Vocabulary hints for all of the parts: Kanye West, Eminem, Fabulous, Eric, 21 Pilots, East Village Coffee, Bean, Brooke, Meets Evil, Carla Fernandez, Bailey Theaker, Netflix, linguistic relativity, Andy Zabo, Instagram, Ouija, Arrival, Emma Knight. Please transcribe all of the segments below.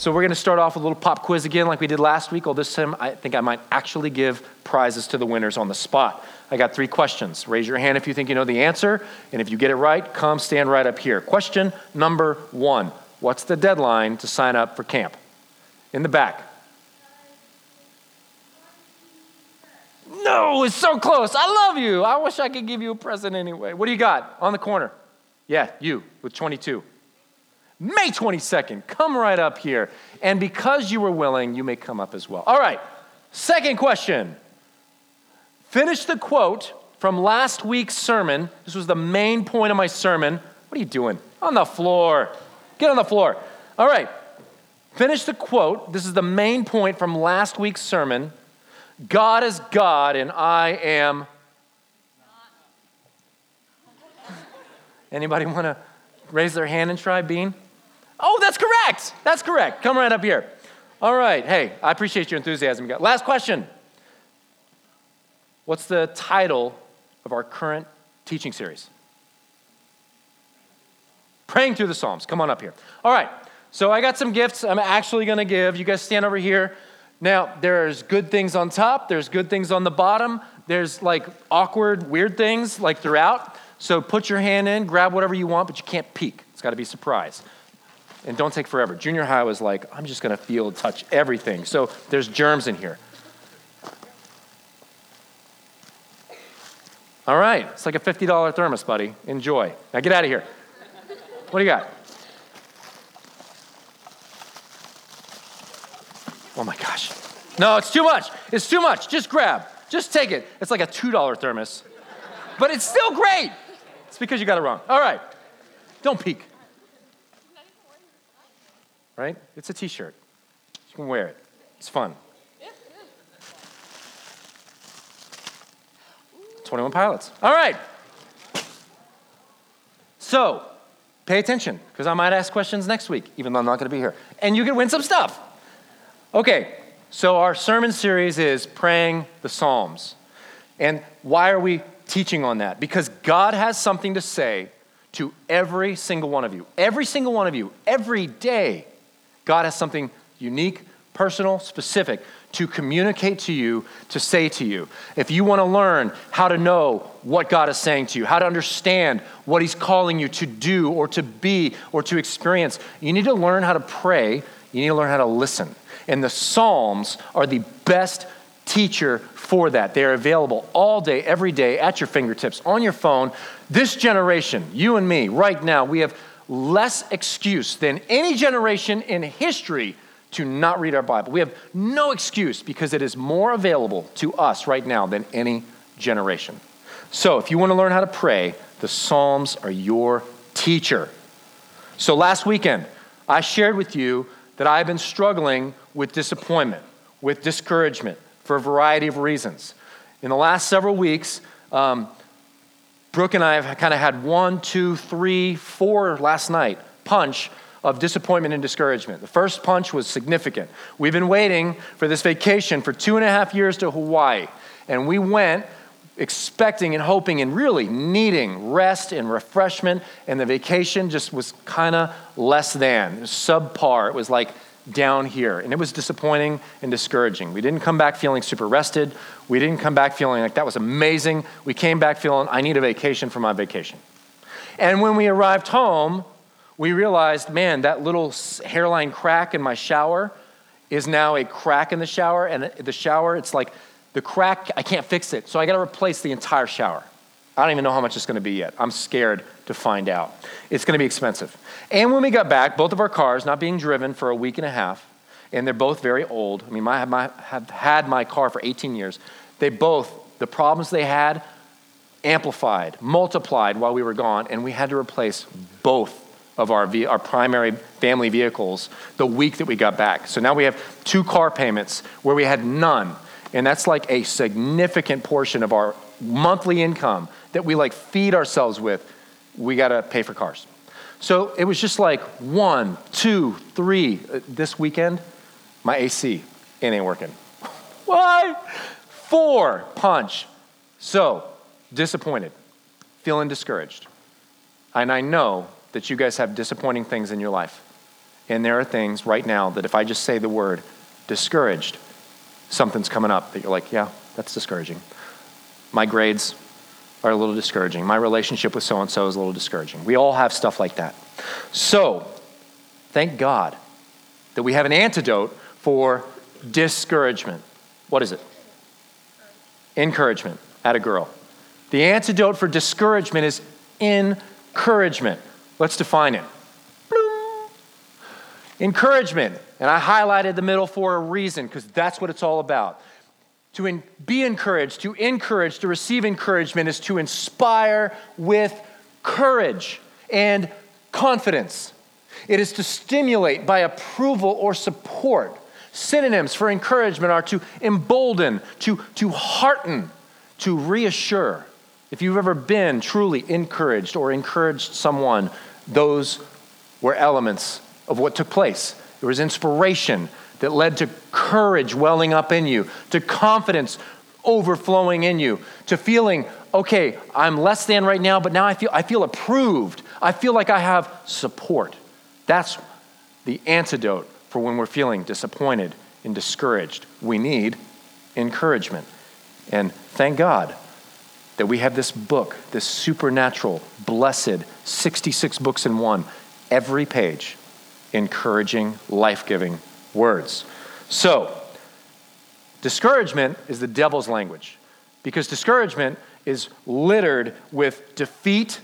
So we're going to start off with a little pop quiz again like we did last week. Well, this time I think I might actually give prizes to the winners on the spot. I got three questions. Raise your hand if you think you know the answer. And if you get it right, come stand right up here. Question number one. What's the deadline to sign up for camp? In the back. No, it's so close. I love you. I wish I could give you a present anyway. What do you got on the corner? Yeah, you with 22. May 22nd, come right up here. And because you were willing, you may come up as well. All right, second question. Finish the quote from last week's sermon. This was the main point of my sermon. What are you doing? On the floor. Get on the floor. All right, finish the quote. This is the main point from last week's sermon. God is God and I am. Anybody want to raise their hand and try, Bean? Oh, that's correct. That's correct. Come right up here. All right. Hey, I appreciate your enthusiasm. Last question. What's the title of our current teaching series? Praying Through the Psalms. Come on up here. All right. So I got some gifts I'm actually going to give. You guys stand over here. Now, there's good things on top. There's good things on the bottom. There's like awkward, weird things like throughout. So put your hand in, grab whatever you want, but you can't peek. It's got to be a surprise. And don't take forever. Junior high was like, I'm just going to feel, touch everything. So there's germs in here. All right. It's like a $50 thermos, buddy. Enjoy. Now get out of here. What do you got? Oh, my gosh. No, it's too much. It's too much. Just grab. Just take it. It's like a $2 thermos. But it's still great. It's because you got it wrong. All right. Don't peek. Right? It's a t-shirt. You can wear it. It's fun. 21 Pilots. All right. So, pay attention, because I might ask questions next week, even though I'm not going to be here. And you can win some stuff. Okay. So, our sermon series is Praying the Psalms. And why are we teaching on that? Because God has something to say to every single one of you. Every single one of you, every day, God has something unique, personal, specific to communicate to you, to say to you. If you want to learn how to know what God is saying to you, how to understand what he's calling you to do or to be or to experience, you need to learn how to pray. You need to learn how to listen. And the Psalms are the best teacher for that. They're available all day, every day, at your fingertips, on your phone. This generation, you and me, right now, we have less excuse than any generation in history to not read our Bible. We have no excuse because it is more available to us right now than any generation. So if you want to learn how to pray, the Psalms are your teacher. So last weekend, I shared with you that I've been struggling with disappointment, with discouragement, for a variety of reasons. In the last several weeks, Brooke and I have kind of had 4 last night punch of disappointment and discouragement. The first punch was significant. We've been waiting for this vacation for 2.5 years to Hawaii, and we went expecting and hoping and really needing rest and refreshment, and the vacation just was kind of less than, subpar. It was like down here. And it was disappointing and discouraging. We didn't come back feeling super rested. We didn't come back feeling like that was amazing. We came back feeling, I need a vacation for my vacation. And when we arrived home, we realized, man, that little hairline crack in my shower is now a crack in the shower. And the shower, it's like the crack, I can't fix it. So I got to replace the entire shower. I don't even know how much it's going to be yet. I'm scared to find out. It's going to be expensive. And when we got back, both of our cars not being driven for a week and a half, and they're both very old. I mean, I've had my car for 18 years. They both, the problems they had amplified, multiplied while we were gone, and we had to replace both of our primary family vehicles the week that we got back. So now we have 2 car payments where we had none, and that's like a significant portion of our monthly income that we like feed ourselves with. We got to pay for cars. So it was just like 1, 2, 3. This weekend, my AC, it ain't working. Why? 4 punch. So disappointed, feeling discouraged. And I know that you guys have disappointing things in your life. And there are things right now that if I just say the word discouraged, something's coming up that you're like, yeah, that's discouraging. My grades are a little discouraging. My relationship with so-and-so is a little discouraging. We all have stuff like that. So thank God that we have an antidote for discouragement. What is it? Encouragement. Atta girl. The antidote for discouragement is encouragement. Let's define it. Bloom. Encouragement. And I highlighted the middle for a reason, because that's what it's all about. To be encouraged, to encourage, to receive encouragement is to inspire with courage and confidence. It is to stimulate by approval or support. Synonyms for encouragement are to embolden, to hearten, to reassure. If you've ever been truly encouraged or encouraged someone, those were elements of what took place. There was inspiration that led to courage welling up in you, to confidence overflowing in you, to feeling, okay, I'm less than right now, but now I feel approved. I feel like I have support. That's the antidote for when we're feeling disappointed and discouraged. We need encouragement. And thank God that we have this book, this supernatural, blessed, 66 books in one, every page, encouraging, life-giving words. So, discouragement is the devil's language, because discouragement is littered with defeat,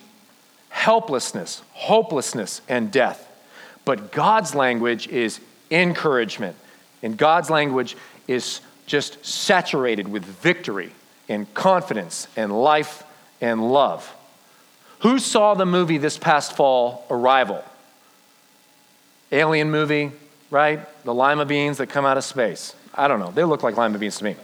helplessness, hopelessness, and death. But God's language is encouragement, and God's language is just saturated with victory and confidence and life and love. Who saw the movie this past fall, Arrival? Alien movie, right? The lima beans that come out of space. I don't know. They look like lima beans to me.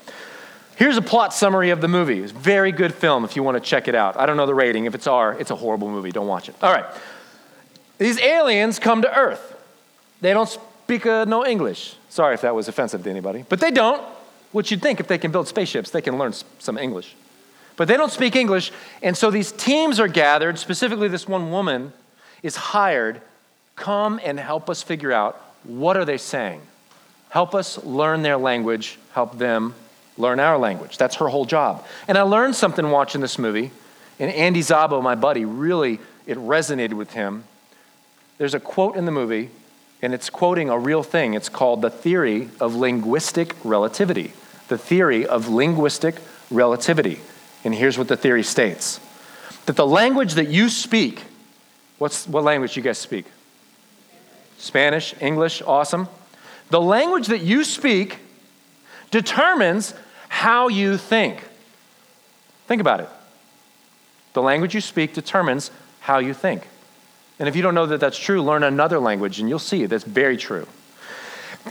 Here's a plot summary of the movie. It's a very good film if you want to check it out. I don't know the rating. If it's R, it's a horrible movie. Don't watch it. All right. These aliens come to Earth. They don't speak no English. Sorry if that was offensive to anybody. But they don't, which you'd think if they can build spaceships, they can learn some English. But they don't speak English, and so these teams are gathered. Specifically, this one woman is hired. Come and help us figure out, what are they saying? Help us learn their language. Help them learn our language. That's her whole job. And I learned something watching this movie, and Andy Zabo, my buddy, really, it resonated with him. There's a quote in the movie, and it's quoting a real thing. It's called the theory of linguistic relativity. The theory of linguistic relativity. And here's what the theory states. That the language that you speak, what language do you guys speak? Spanish, English, awesome. The language that you speak determines how you think. Think about it. The language you speak determines how you think. And if you don't know that that's true, learn another language and you'll see that's very true.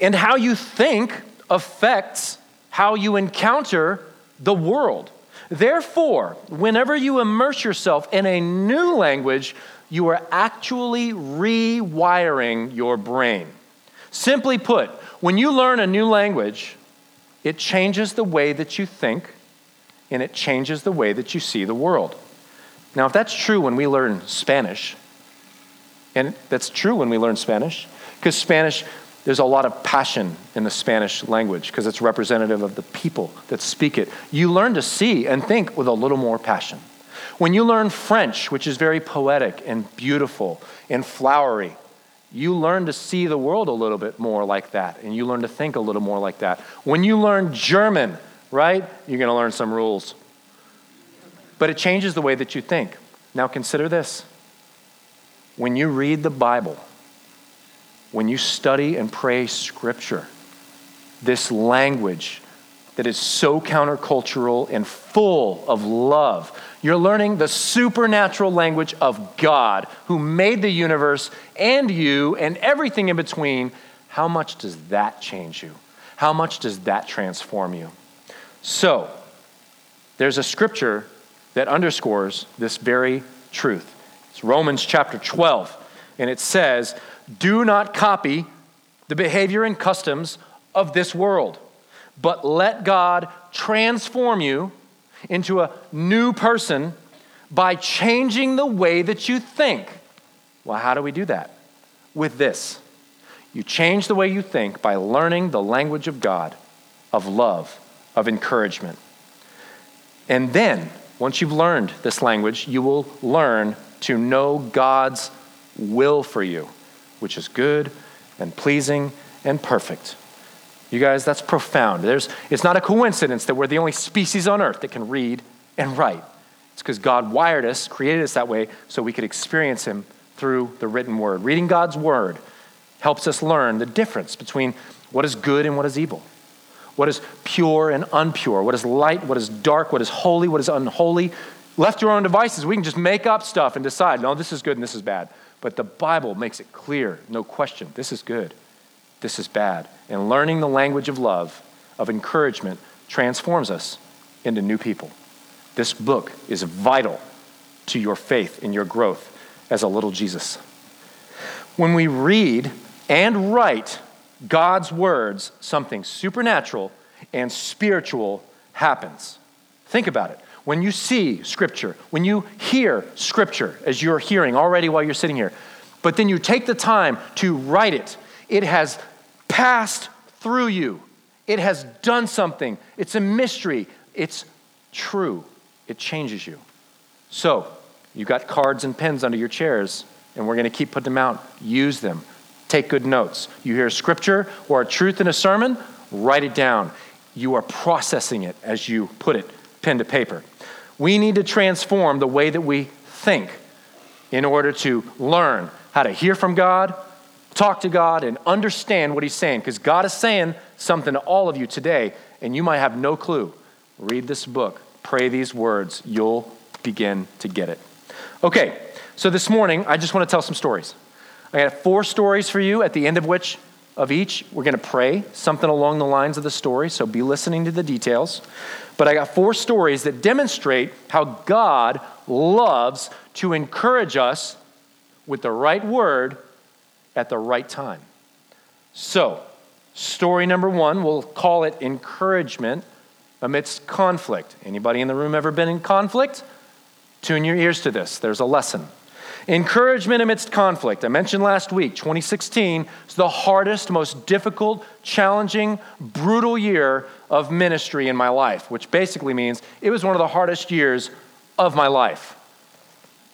And how you think affects how you encounter the world. Therefore, whenever you immerse yourself in a new language, you are actually rewiring your brain. Simply put, when you learn a new language, it changes the way that you think and it changes the way that you see the world. Now, if that's true when we learn Spanish, and that's true when we learn Spanish, because Spanish, there's a lot of passion in the Spanish language because it's representative of the people that speak it. You learn to see and think with a little more passion. When you learn French, which is very poetic and beautiful and flowery, you learn to see the world a little bit more like that, and you learn to think a little more like that. When you learn German, right, you're going to learn some rules. But it changes the way that you think. Now consider this. When you read the Bible, when you study and pray Scripture, this language that is so countercultural and full of love, you're learning the supernatural language of God who made the universe and you and everything in between. How much does that change you? How much does that transform you? So, there's a scripture that underscores this very truth. It's Romans chapter 12, and it says, do not copy the behavior and customs of this world, but let God transform you into a new person by changing the way that you think. Well, how do we do that? With this. You change the way you think by learning the language of God, of love, of encouragement. And then, once you've learned this language, you will learn to know God's will for you, which is good and pleasing and perfect. You guys, that's profound. It's not a coincidence that we're the only species on earth that can read and write. It's because God wired us, created us that way, so we could experience him through the written word. Reading God's word helps us learn the difference between what is good and what is evil, what is pure and unpure, what is light, what is dark, what is holy, what is unholy. Left to our own devices, we can just make up stuff and decide, no, this is good and this is bad. But the Bible makes it clear, no question, this is good, this is bad. And learning the language of love, of encouragement, transforms us into new people. This book is vital to your faith and your growth as a little Jesus. When we read and write God's words, something supernatural and spiritual happens. Think about it. When you see Scripture, when you hear Scripture, as you're hearing already while you're sitting here, but then you take the time to write it, it has passed through you. It has done something. It's a mystery. It's true. It changes you. So, you got cards and pens under your chairs, and we're going to keep putting them out. Use them. Take good notes. You hear Scripture or a truth in a sermon, write it down. You are processing it as you put it, pen to paper. We need to transform the way that we think in order to learn how to hear from God, talk to God, and understand what he's saying, because God is saying something to all of you today, and you might have no clue. Read this book. Pray these words. You'll begin to get it. Okay, so this morning, I just want to tell some stories. I got 4 stories for you, at the end of each, we're going to pray something along the lines of the story, so be listening to the details. But I got 4 stories that demonstrate how God loves to encourage us with the right word at the right time. So, story number 1, we'll call it encouragement amidst conflict. Anybody in the room ever been in conflict? Tune your ears to this. There's a lesson. Encouragement amidst conflict. I mentioned last week, 2016 is the hardest, most difficult, challenging, brutal year of ministry in my life, which basically means it was one of the hardest years of my life.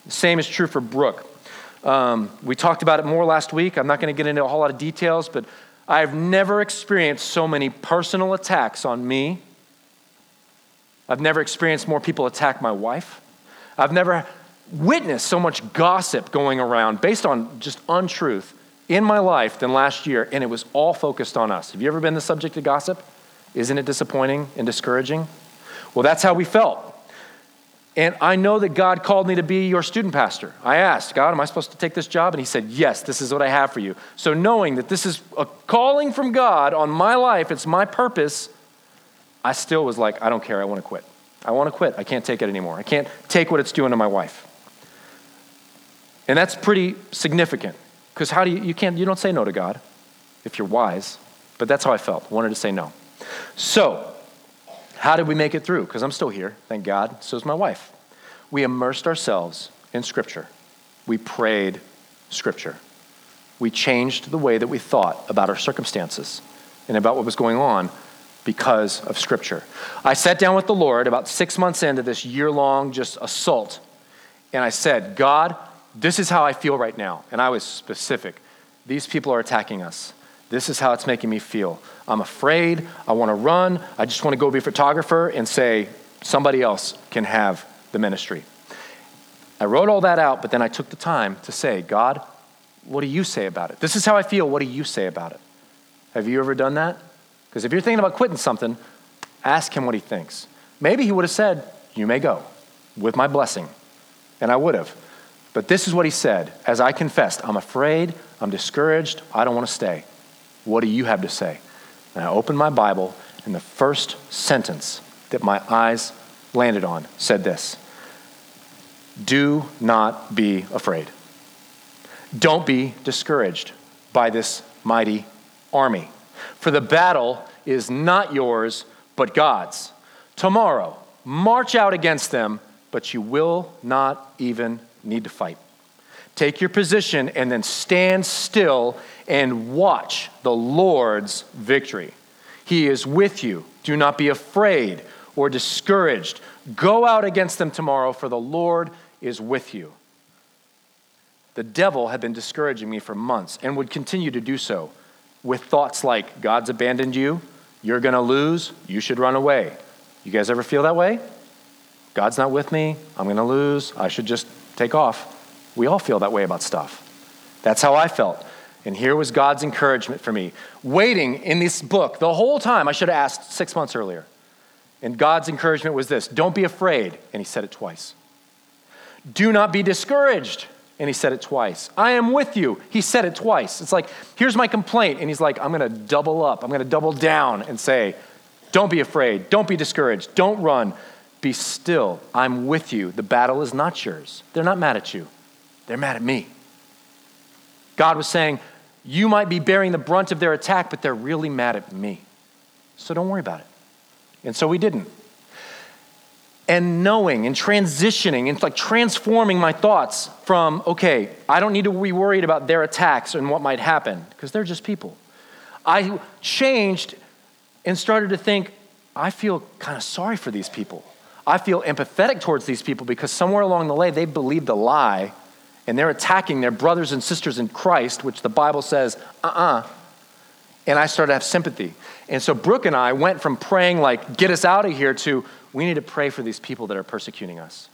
The same is true for Brooke. We talked about it more last week. I'm not going to get into a whole lot of details, but I've never experienced so many personal attacks on me. I've never experienced more people attack my wife. I've never witnessed so much gossip going around based on just untruth in my life than last year, and it was all focused on us. Have you ever been the subject of gossip? Isn't it disappointing and discouraging? Well, that's how we felt. And I know that God called me to be your student pastor. I asked, God, am I supposed to take this job? And he said, yes, this is what I have for you. So knowing that this is a calling from God on my life, it's my purpose, I still was like, I don't care, I want to quit. I want to quit. I can't take it anymore. I can't take what it's doing to my wife. And that's pretty significant, because how do you don't say no to God if you're wise, but that's how I felt. Wanted to say no. So how did we make it through? Because I'm still here, thank God. So is my wife. We immersed ourselves in Scripture. We prayed Scripture. We changed the way that we thought about our circumstances and about what was going on because of Scripture. I sat down with the Lord about 6 months into this year-long just assault, and I said, God, this is how I feel right now. And I was specific. These people are attacking us. This is how it's making me feel. I'm afraid. I want to run. I just want to go be a photographer and say, somebody else can have the ministry. I wrote all that out, but then I took the time to say, God, what do you say about it? This is how I feel. What do you say about it? Have you ever done that? Because if you're thinking about quitting something, ask him what he thinks. Maybe he would have said, you may go with my blessing. And I would have. But this is what he said, as I confessed, I'm afraid, I'm discouraged, I don't want to stay. What do you have to say? And I opened my Bible, and the first sentence that my eyes landed on said this: do not be afraid. Don't be discouraged by this mighty army. For the battle is not yours, but God's. Tomorrow, march out against them, but you will not even need to fight. Take your position and then stand still and watch the Lord's victory. He is with you. Do not be afraid or discouraged. Go out against them tomorrow, for the Lord is with you. The devil had been discouraging me for months and would continue to do so with thoughts like, God's abandoned you, you're going to lose, you should run away. You guys ever feel that way? God's not with me, I'm going to lose, I should just take off. We all feel that way about stuff. That's how I felt. And here was God's encouragement for me. Waiting in this book the whole time, I should have asked 6 months earlier. And God's encouragement was this, don't be afraid, and he said it twice. Do not be discouraged, and he said it twice. I am with you, he said it twice. It's like, here's my complaint, and he's like, I'm gonna double up, I'm gonna double down and say, don't be afraid, don't be discouraged, don't run, be still, I'm with you. The battle is not yours. They're not mad at you, they're mad at me. God was saying, you might be bearing the brunt of their attack, but they're really mad at me. So don't worry about it. And so we didn't. And knowing and transitioning and like transforming my thoughts from, okay, I don't need to be worried about their attacks and what might happen because they're just people. I changed and started to think, I feel kind of sorry for these people. I feel empathetic towards these people because somewhere along the way they believed a lie and they're attacking their brothers and sisters in Christ, which the Bible says, and I started to have sympathy. And so Brooke and I went from praying like, get us out of here to, we need to pray for these people that are persecuting us.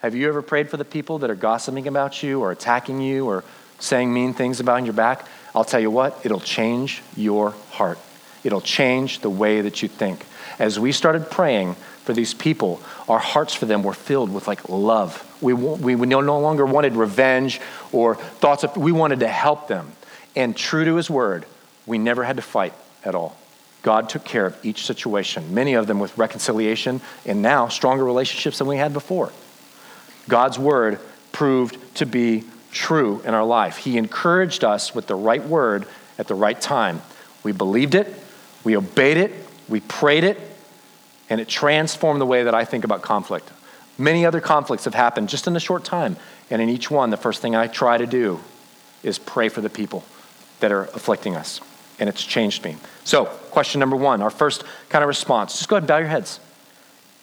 Have you ever prayed for the people that are gossiping about you or attacking you or saying mean things about your back? I'll tell you what, it'll change your heart. It'll change the way that you think. As we started praying for these people, our hearts for them were filled with like love. We no longer wanted revenge or thoughts of, we wanted to help them. And true to his word, we never had to fight at all. God took care of each situation, many of them with reconciliation and now stronger relationships than we had before. God's word proved to be true in our life. He encouraged us with the right word at the right time. We believed it, we obeyed it, we prayed it, and it transformed the way that I think about conflict. Many other conflicts have happened just in a short time, and in each one, the first thing I try to do is pray for the people that are afflicting us. And it's changed me. So question number one, our first kind of response, just go ahead and bow your heads.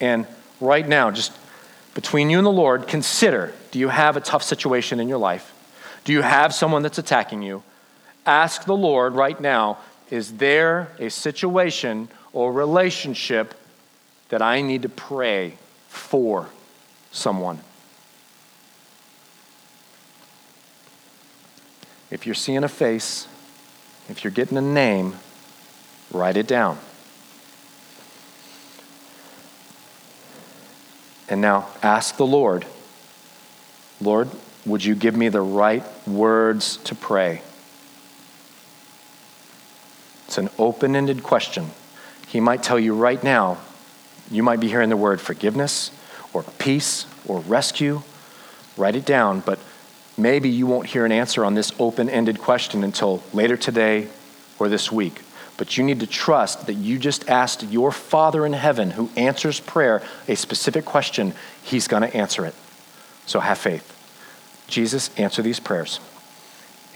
And right now, just between you and the Lord, consider, do you have a tough situation in your life? Do you have someone that's attacking you? Ask the Lord right now, is there a situation or relationship that I need to pray for someone? If you're seeing a face, if you're getting a name, write it down. And now ask the Lord, Lord, would you give me the right words to pray? It's an open-ended question. He might tell you right now, you might be hearing the word forgiveness or peace or rescue. Write it down, but maybe you won't hear an answer on this open-ended question until later today or this week. But you need to trust that you just asked your Father in heaven who answers prayer a specific question. He's going to answer it. So have faith. Jesus, answer these prayers.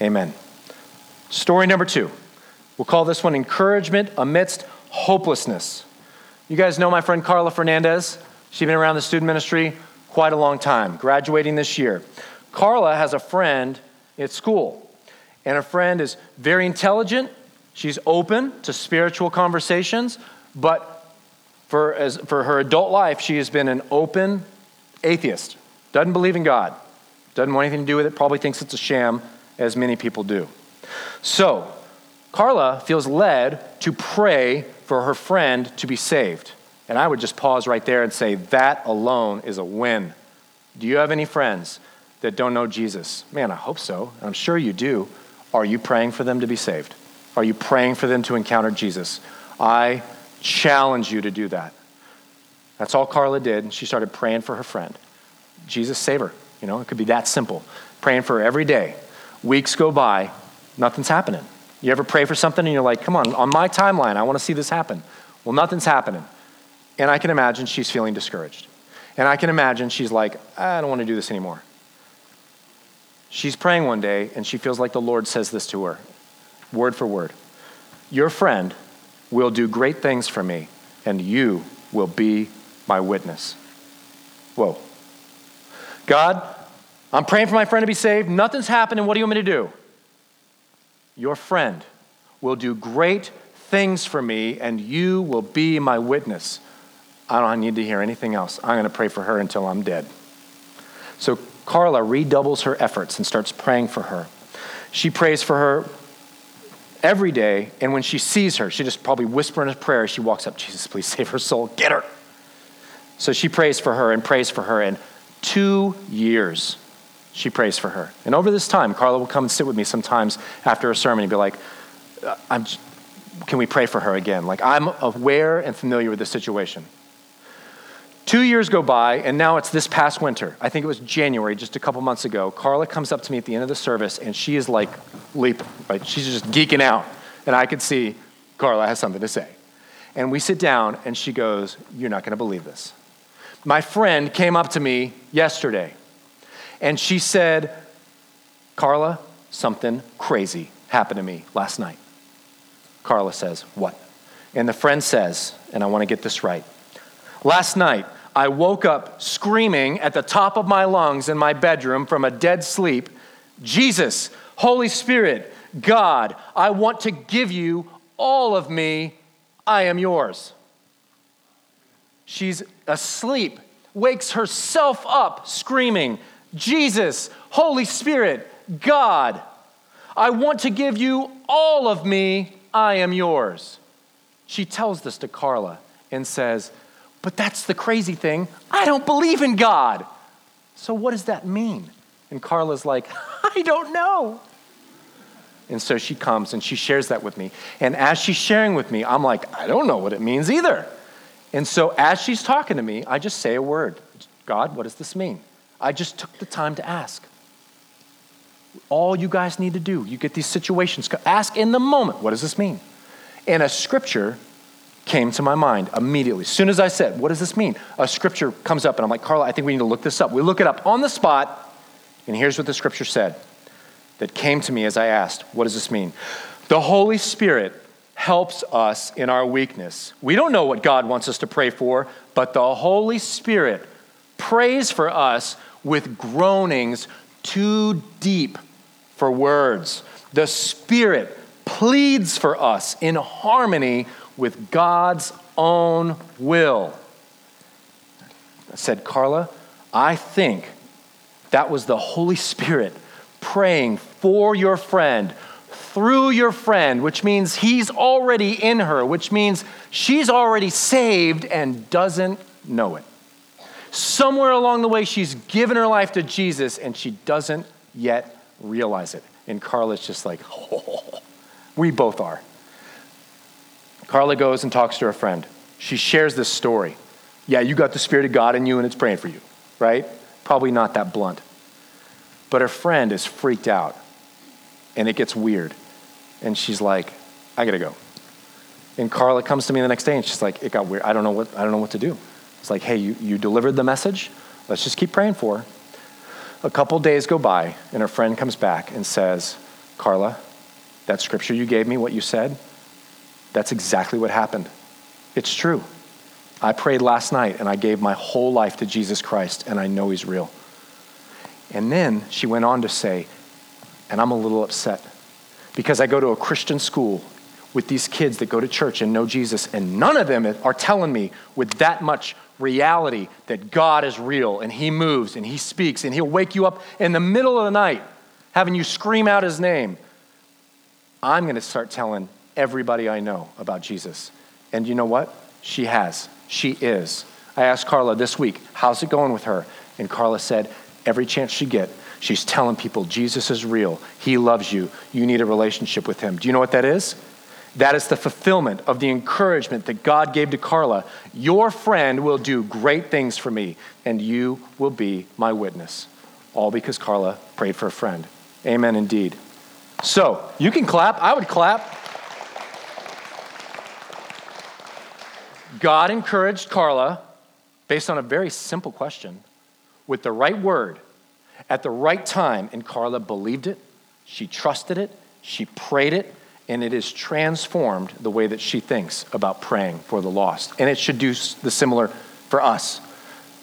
Amen. Story number two. We'll call this one encouragement amidst hopelessness. You guys know my friend Carla Fernandez. She's been around the student ministry quite a long time, graduating this year. Carla has a friend at school, and her friend is very intelligent. She's open to spiritual conversations, but for her adult life, she has been an open atheist. Doesn't believe in God. Doesn't want anything to do with it. Probably thinks it's a sham, as many people do. So Carla feels led to pray for her friend to be saved. And I would just pause right there and say that alone is a win. Do you have any friends that don't know Jesus? Man, I hope so. I'm sure you do. Are you praying for them to be saved? Are you praying for them to encounter Jesus? I challenge you to do that. That's all Carla did. She started praying for her friend. Jesus, save her. You know, it could be that simple. Praying for her every day. Weeks go by, nothing's happening. You ever pray for something and you're like, come on my timeline, I want to see this happen. Well, nothing's happening. And I can imagine she's feeling discouraged. And I can imagine she's like, I don't want to do this anymore. She's praying one day, and she feels like the Lord says this to her, word for word. Your friend will do great things for me, and you will be my witness. Whoa. God, I'm praying for my friend to be saved. Nothing's happening. What do you want me to do? Your friend will do great things for me, and you will be my witness. I don't need to hear anything else. I'm going to pray for her until I'm dead. So Carla redoubles her efforts and starts praying for her. She prays for her every day, and when she sees her, she just probably whispers in a prayer. She walks up, Jesus, please save her soul. Get her. So she prays for her, and 2 years she prays for her. And over this time, Carla will come and sit with me sometimes after a sermon and be like, can we pray for her again? Like, I'm aware and familiar with this situation. 2 years go by, and now it's this past winter. I think it was January, just a couple months ago. Carla comes up to me at the end of the service, and she is like leaping, right? She's just geeking out. And I could see Carla has something to say. And we sit down, and she goes, you're not going to believe this. My friend came up to me yesterday, and she said, Carla, something crazy happened to me last night. Carla says, what? And the friend says, and I want to get this right, last night, I woke up screaming at the top of my lungs in my bedroom from a dead sleep, Jesus, Holy Spirit, God, I want to give you all of me. I am yours. She's asleep, wakes herself up screaming, Jesus, Holy Spirit, God, I want to give you all of me. I am yours. She tells this to Carla and says, but that's the crazy thing. I don't believe in God. So what does that mean? And Carla's like, I don't know. And so she comes and she shares that with me. And as she's sharing with me, I'm like, I don't know what it means either. And so as she's talking to me, I just say a word. God, what does this mean? I just took the time to ask. All you guys need to do, you get these situations, ask in the moment, what does this mean? And a scripture came to my mind immediately. As soon as I said, what does this mean? A scripture comes up and I'm like, Carla, I think we need to look this up. We look it up on the spot, and here's what the scripture said that came to me as I asked, what does this mean? The Holy Spirit helps us in our weakness. We don't know what God wants us to pray for, but the Holy Spirit prays for us with groanings too deep for words. The Spirit pleads for us in harmony with God's own will. I said, Carla, I think that was the Holy Spirit praying for your friend, through your friend, which means he's already in her, which means she's already saved and doesn't know it. Somewhere along the way, she's given her life to Jesus, and she doesn't yet realize it. And Carla's just like, oh, we both are. Carla goes and talks to her friend. She shares this story. Yeah, you got the Spirit of God in you, and it's praying for you, right? Probably not that blunt. But her friend is freaked out, and it gets weird. And she's like, I got to go. And Carla comes to me the next day, and she's like, it got weird. I don't know what to do. It's like, hey, you delivered the message. Let's just keep praying for her. A couple days go by, and her friend comes back and says, Carla, that scripture you gave me, what you said, that's exactly what happened. It's true. I prayed last night, and I gave my whole life to Jesus Christ, and I know he's real. And then she went on to say, and I'm a little upset because I go to a Christian school with these kids that go to church and know Jesus, and none of them are telling me with that much reality that God is real and he moves and he speaks and he'll wake you up in the middle of the night having you scream out his name. I'm going to start telling everybody I know about Jesus. And you know what? She has. She is. I asked Carla this week, how's it going with her? And Carla said, every chance she gets, she's telling people Jesus is real. He loves you. You need a relationship with him. Do you know what that is? That is the fulfillment of the encouragement that God gave to Carla. Your friend will do great things for me, and you will be my witness. All because Carla prayed for a friend. Amen indeed. So, you can clap. I would clap. God encouraged Carla, based on a very simple question, with the right word, at the right time. And Carla believed it. She trusted it. She prayed it. And it has transformed the way that she thinks about praying for the lost. And it should do the similar for us.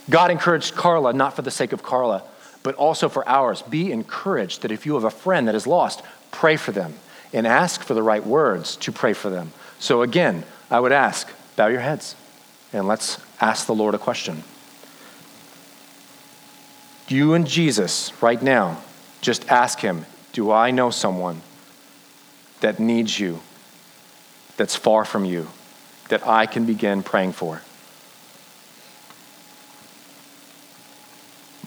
God encouraged Carla, not for the sake of Carla, but also for ours. Be encouraged that if you have a friend that is lost, pray for them and ask for the right words to pray for them. So again, I would ask, bow your heads and let's ask the Lord a question. You and Jesus right now, just ask him, do I know someone that needs you, that's far from you, that I can begin praying for?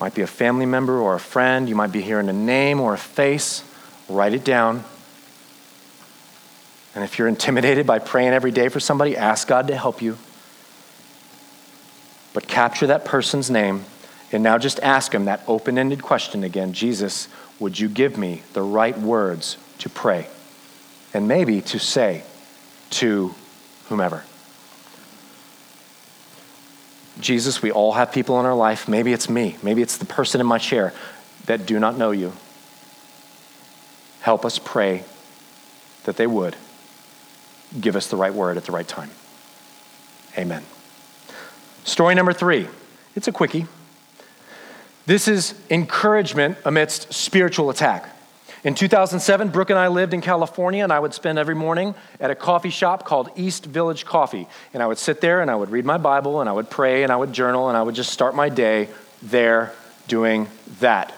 Might be a family member or a friend. You might be hearing a name or a face. Write it down. And if you're intimidated by praying every day for somebody, ask God to help you. But capture that person's name and now just ask him that open-ended question again. Jesus, would you give me the right words to pray? And maybe to say to whomever. Jesus, we all have people in our life. Maybe it's me. Maybe it's the person in my chair that do not know you. Help us pray that they would give us the right word at the right time. Amen. Story number 3. It's a quickie. This is encouragement amidst spiritual attack. In 2007, Brooke and I lived in California, and I would spend every morning at a coffee shop called East Village Coffee. And I would sit there, and I would read my Bible, and I would pray, and I would journal, and I would just start my day there doing that.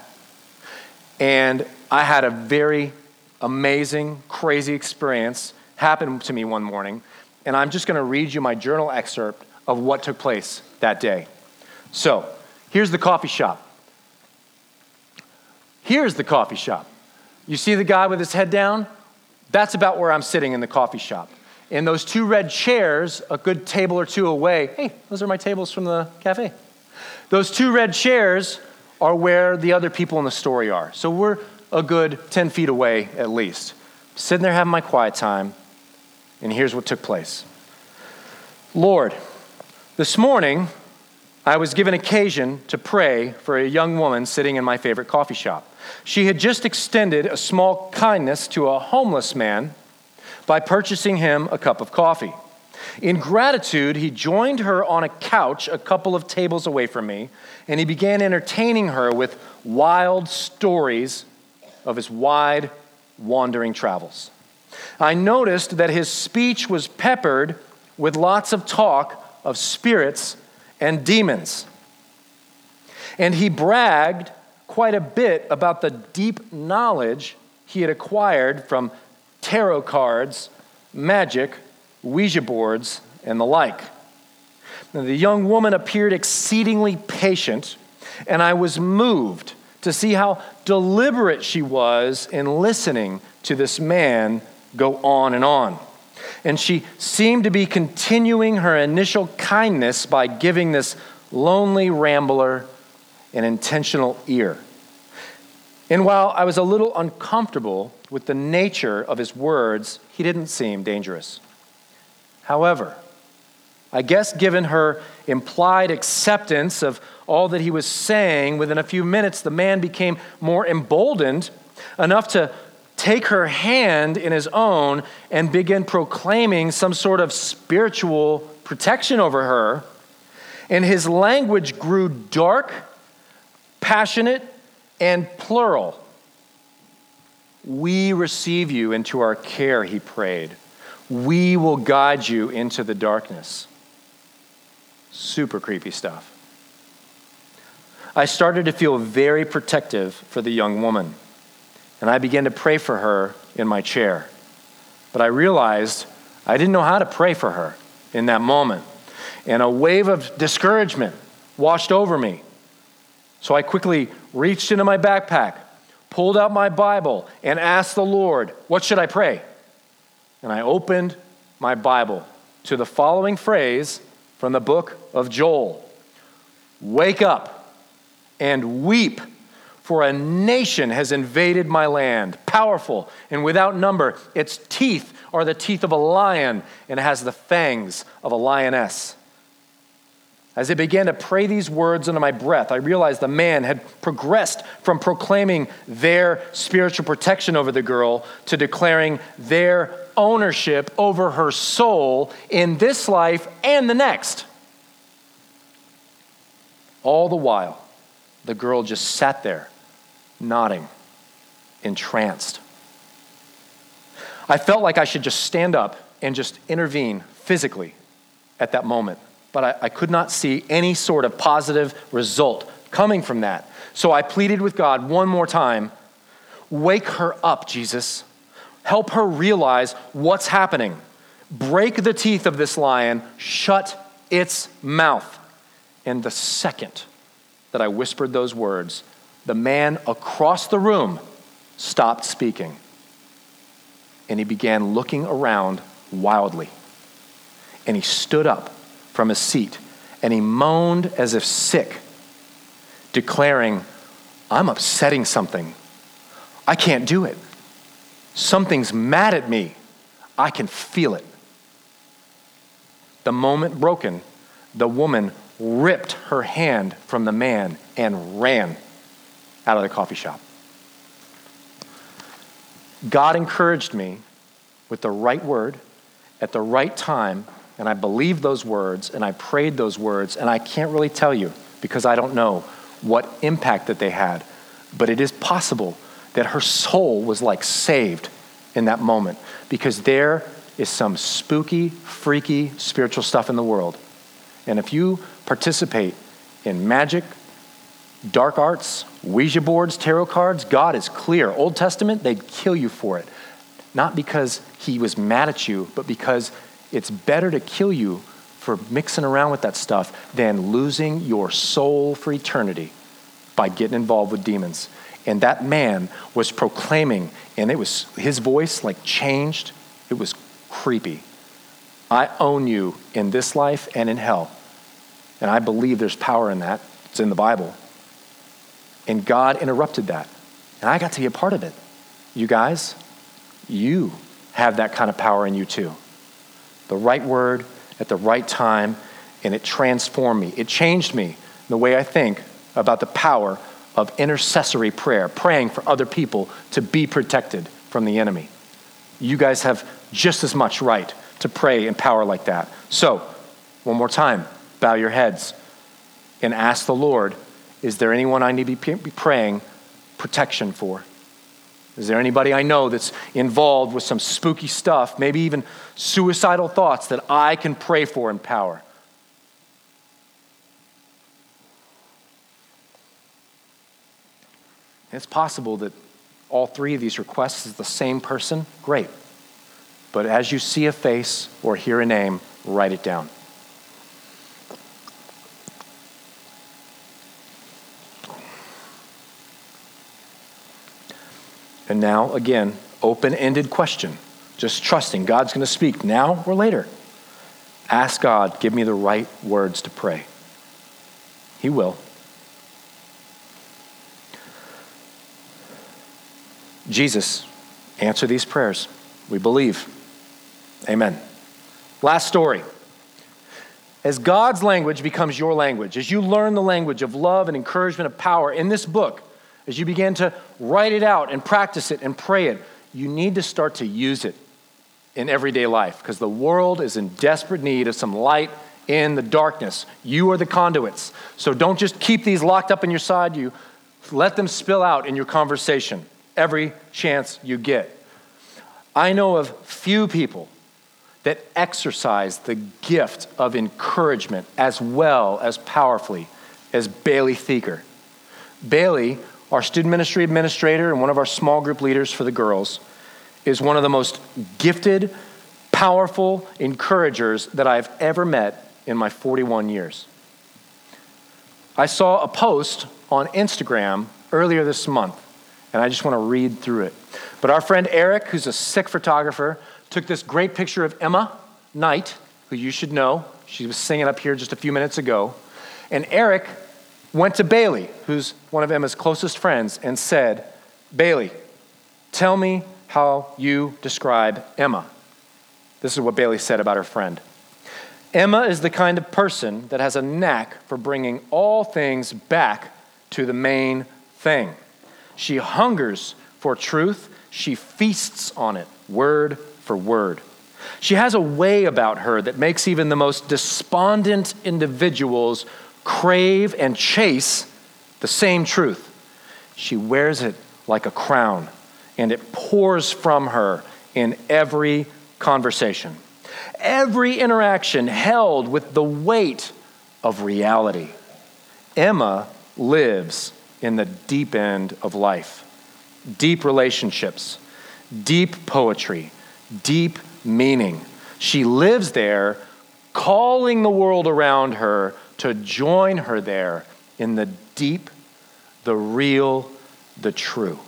And I had a very amazing, crazy experience happen to me one morning, and I'm just going to read you my journal excerpt of what took place that day. So, here's the coffee shop. Here's the coffee shop. You see the guy with his head down? That's about where I'm sitting in the coffee shop. And those 2 red chairs, a good table or 2 away, hey, those are my tables from the cafe. Those 2 red chairs are where the other people in the story are. So we're a good 10 feet away at least. Sitting there having my quiet time, and here's what took place. Lord, this morning I was given occasion to pray for a young woman sitting in my favorite coffee shop. She had just extended a small kindness to a homeless man by purchasing him a cup of coffee. In gratitude, he joined her on a couch a couple of tables away from me, and he began entertaining her with wild stories of his wide, wandering travels. I noticed that his speech was peppered with lots of talk of spirits and demons, and he bragged quite a bit about the deep knowledge he had acquired from tarot cards, magic, Ouija boards, and the like. Now, the young woman appeared exceedingly patient, and I was moved to see how deliberate she was in listening to this man go on. And she seemed to be continuing her initial kindness by giving this lonely rambler an intentional ear. And while I was a little uncomfortable with the nature of his words, he didn't seem dangerous. However, I guess given her implied acceptance of all that he was saying, within a few minutes, the man became more emboldened enough to take her hand in his own and begin proclaiming some sort of spiritual protection over her. And his language grew dark, passionate, and plural. We receive you into our care, he prayed. We will guide you into the darkness. Super creepy stuff. I started to feel very protective for the young woman, and I began to pray for her in my chair. But I realized I didn't know how to pray for her in that moment, and a wave of discouragement washed over me. So I quickly reached into my backpack, pulled out my Bible, and asked the Lord, what should I pray? And I opened my Bible to the following phrase from the book of Joel. Wake up and weep, for a nation has invaded my land, powerful and without number. Its teeth are the teeth of a lion, and it has the fangs of a lioness. As I began to pray these words under my breath, I realized the man had progressed from proclaiming their spiritual protection over the girl to declaring their ownership over her soul in this life and the next. All the while, the girl just sat there, nodding, entranced. I felt like I should just stand up and just intervene physically at that moment, but I could not see any sort of positive result coming from that. So I pleaded with God one more time, wake her up, Jesus. Help her realize what's happening. Break the teeth of this lion, shut its mouth. And the second that I whispered those words, the man across the room stopped speaking. And he began looking around wildly. And he stood up from his seat and he moaned as if sick, declaring, I'm upsetting something. I can't do it. Something's mad at me. I can feel it. The moment broken, the woman ripped her hand from the man and ran out of the coffee shop. God encouraged me with the right word at the right time, and I believed those words, and I prayed those words, and I can't really tell you because I don't know what impact that they had, but it is possible that her soul was like saved in that moment because there is some spooky, freaky spiritual stuff in the world. And if you participate in magic, dark arts, Ouija boards, tarot cards, God is clear. Old Testament, they'd kill you for it. Not because he was mad at you, but because it's better to kill you for mixing around with that stuff than losing your soul for eternity by getting involved with demons. And that man was proclaiming, and it was his voice like changed. It was creepy. I own you in this life and in hell. And I believe there's power in that. It's in the Bible. And God interrupted that. And I got to be a part of it. You guys, you have that kind of power in you too. The right word at the right time, and it transformed me. It changed me the way I think about the power of intercessory prayer, praying for other people to be protected from the enemy. You guys have just as much right to pray in power like that. So, one more time, bow your heads and ask the Lord, is there anyone I need to be praying protection for? Is there anybody I know that's involved with some spooky stuff, maybe even suicidal thoughts that I can pray for in power? It's possible that all three of these requests is the same person. Great. But as you see a face or hear a name, write it down. And now, again, open-ended question. Just trusting God's going to speak now or later. Ask God, give me the right words to pray. He will. Jesus, answer these prayers. We believe. Amen. Last story. As God's language becomes your language, as you learn the language of love and encouragement of power in this book, as you begin to write it out and practice it and pray it, you need to start to use it in everyday life because the world is in desperate need of some light in the darkness. You are the conduits. So don't just keep these locked up in your side. You let them spill out in your conversation every chance you get. I know of few people that exercise the gift of encouragement as well as powerfully as Bailey Theaker. Bailey, our student ministry administrator and one of our small group leaders for the girls, is one of the most gifted, powerful encouragers that I've ever met in my 41 years. I saw a post on Instagram earlier this month, and I just want to read through it. But our friend Eric, who's a sick photographer, took this great picture of Emma Knight, who you should know. She was singing up here just a few minutes ago. And Eric went to Bailey, who's one of Emma's closest friends, and said, Bailey, tell me how you describe Emma. This is what Bailey said about her friend. Emma is the kind of person that has a knack for bringing all things back to the main thing. She hungers for truth. She feasts on it, word for word. She has a way about her that makes even the most despondent individuals crave and chase the same truth. She wears it like a crown, and it pours from her in every conversation. Every interaction held with the weight of reality. Emma lives in the deep end of life. Deep relationships, deep poetry, deep meaning. She lives there, calling the world around her to join her there in the deep, the real, the true.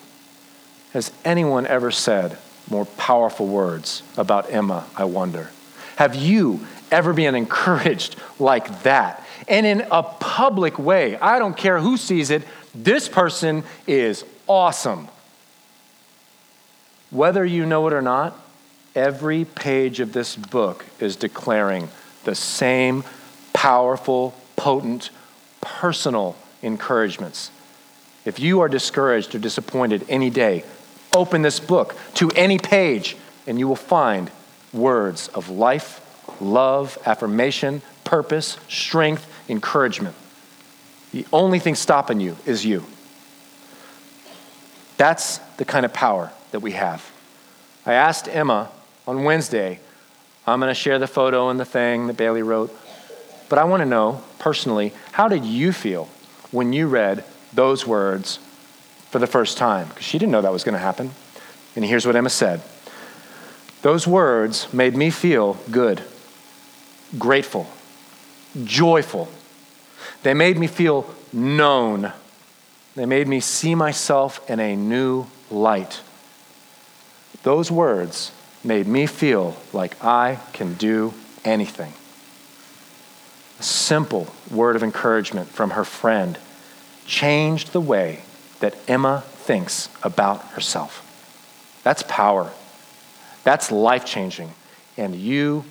Has anyone ever said more powerful words about Emma, I wonder? Have you ever been encouraged like that? And in a public way, I don't care who sees it, this person is awesome. Whether you know it or not, every page of this book is declaring the same powerful, potent, personal encouragements. If you are discouraged or disappointed any day, open this book to any page, and you will find words of life, love, affirmation, purpose, strength, encouragement. The only thing stopping you is you. That's the kind of power that we have. I asked Emma on Wednesday, I'm going to share the photo and the thing that Bailey wrote, but I want to know personally, how did you feel when you read those words for the first time? Because she didn't know that was going to happen. And here's what Emma said. Those words made me feel good, grateful, joyful. They made me feel known. They made me see myself in a new light. Those words made me feel like I can do anything. A simple word of encouragement from her friend changed the way that Emma thinks about herself. That's power. That's life-changing, and you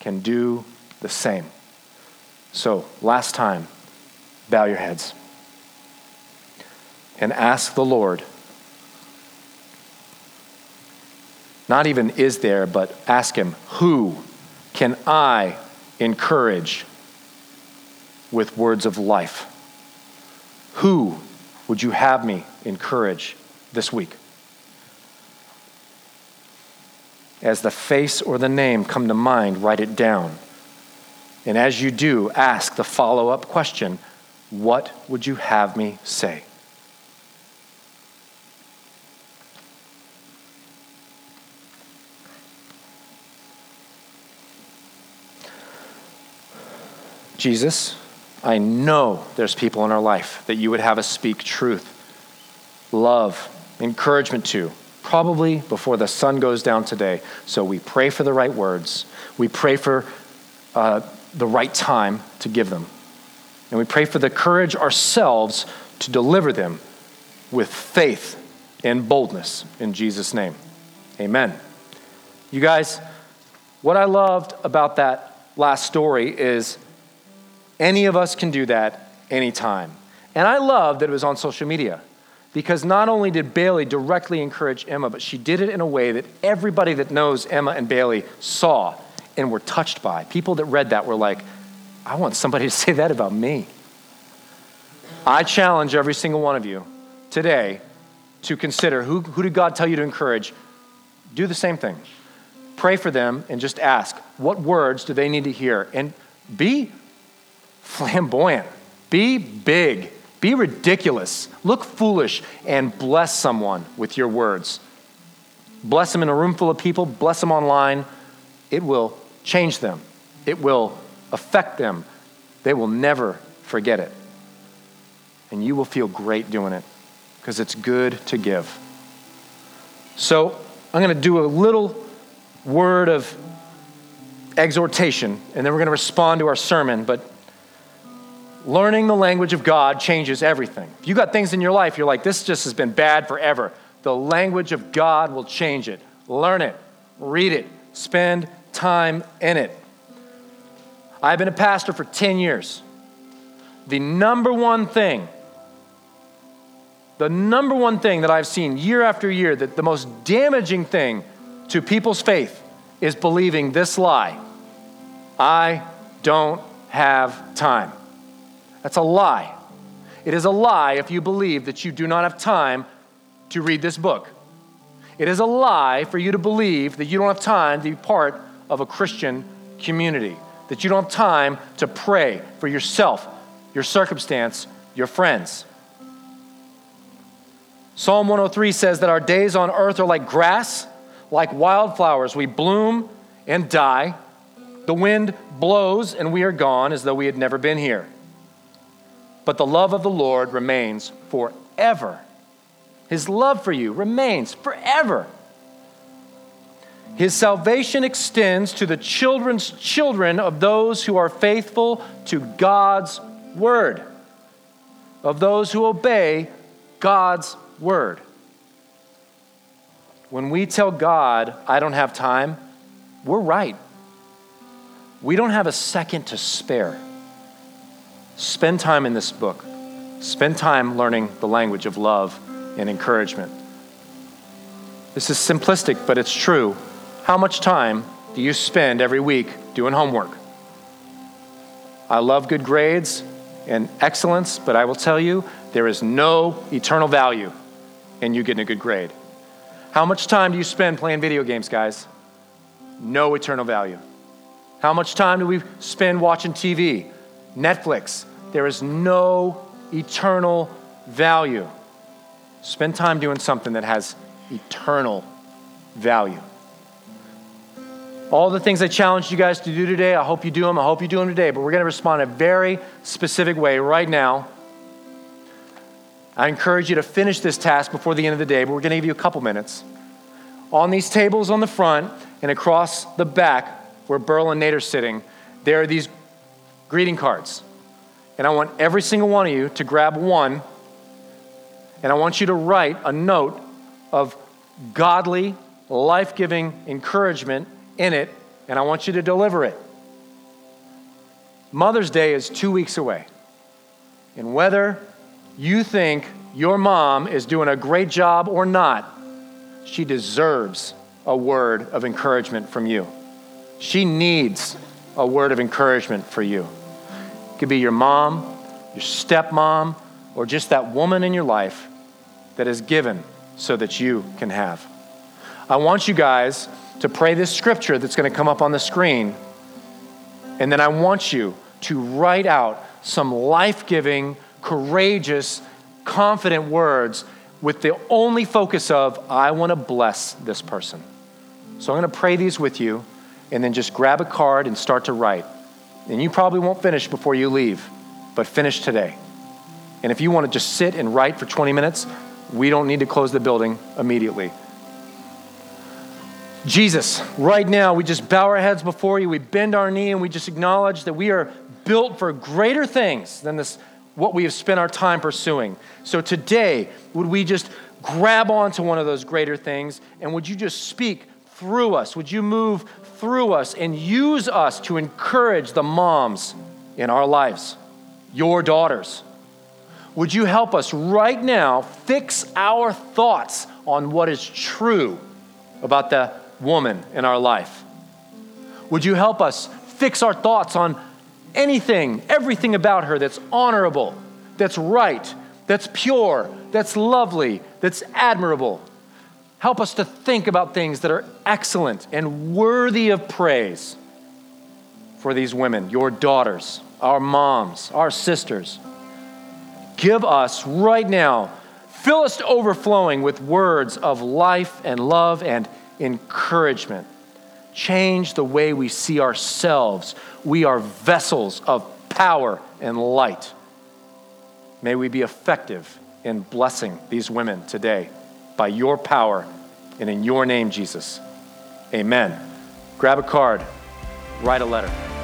can do the same. So, last time, bow your heads and ask the Lord, not even is there, but ask him, who can I encourage with words of life? Who would you have me encourage this week? As the face or the name come to mind, write it down. And as you do, ask the follow-up question, what would you have me say? Jesus, I know there's people in our life that you would have us speak truth, love, encouragement to, probably before the sun goes down today. So we pray for the right words. We pray for the right time to give them. And we pray for the courage ourselves to deliver them with faith and boldness in Jesus' name. Amen. You guys, what I loved about that last story is any of us can do that anytime. And I love that it was on social media. Because not only did Bailey directly encourage Emma, but she did it in a way that everybody that knows Emma and Bailey saw and were touched by. People that read that were like, I want somebody to say that about me. I challenge every single one of you today to consider who did God tell you to encourage? Do the same thing. Pray for them and just ask, what words do they need to hear? And be flamboyant. Be big. Be ridiculous, look foolish, and bless someone with your words. Bless them in a room full of people, bless them online. It will change them. It will affect them. They will never forget it. And you will feel great doing it because it's good to give. So I'm going to do a little word of exhortation, and then we're going to respond to our sermon, but learning the language of God changes everything. If you got things in your life, you're like, this just has been bad forever. The language of God will change it. Learn it, read it, spend time in it. I've been a pastor for 10 years. The number one thing that I've seen year after year, that the most damaging thing to people's faith is believing this lie: I don't have time. That's a lie. It is a lie if you believe that you do not have time to read this book. It is a lie for you to believe that you don't have time to be part of a Christian community, that you don't have time to pray for yourself, your circumstance, your friends. Psalm 103 says that our days on earth are like grass, like wildflowers. We bloom and die. The wind blows and we are gone, as though we had never been here. But the love of the Lord remains forever. His love for you remains forever. His salvation extends to the children's children of those who are faithful to God's word, of those who obey God's word. When we tell God, I don't have time, we're right. We don't have a second to spare. Spend time in this book. Spend time learning the language of love and encouragement. This is simplistic, but it's true. How much time do you spend every week doing homework? I love good grades and excellence, but I will tell you, there is no eternal value in you getting a good grade. How much time do you spend playing video games, guys? No eternal value. How much time do we spend watching TV, Netflix? There is no eternal value. Spend time doing something that has eternal value. All the things I challenged you guys to do today, I hope you do them. I hope you do them today, but we're going to respond in a very specific way right now. I encourage you to finish this task before the end of the day, but we're going to give you a couple minutes. On these tables on the front and across the back where Burl and Nate are sitting, there are these greeting cards. And I want every single one of you to grab one, and I want you to write a note of godly, life-giving encouragement in it, and I want you to deliver it. Mother's Day is 2 weeks away. And whether you think your mom is doing a great job or not, she deserves a word of encouragement from you. She needs a word of encouragement for you. It could be your mom, your stepmom, or just that woman in your life that is given so that you can have. I want you guys to pray this scripture that's going to come up on the screen, and then I want you to write out some life-giving, courageous, confident words with the only focus of, I want to bless this person. So I'm going to pray these with you, and then just grab a card and start to write. And you probably won't finish before you leave, but finish today. And if you want to just sit and write for 20 minutes, we don't need to close the building immediately. Jesus, right now, we just bow our heads before you. We bend our knee and we just acknowledge that we are built for greater things than this, what we have spent our time pursuing. So today, would we just grab onto one of those greater things, and would you just speak through us? Would you move through us and use us to encourage the moms in our lives, your daughters? Would you help us right now fix our thoughts on what is true about the woman in our life? Would you help us fix our thoughts on anything, everything about her that's honorable, that's right, that's pure, that's lovely, that's admirable? Help us to think about things that are excellent and worthy of praise for these women, your daughters, our moms, our sisters. Give us right now, fill us to overflowing with words of life and love and encouragement. Change the way we see ourselves. We are vessels of power and light. May we be effective in blessing these women today by your power and in your name, Jesus. Amen. Grab a card, write a letter.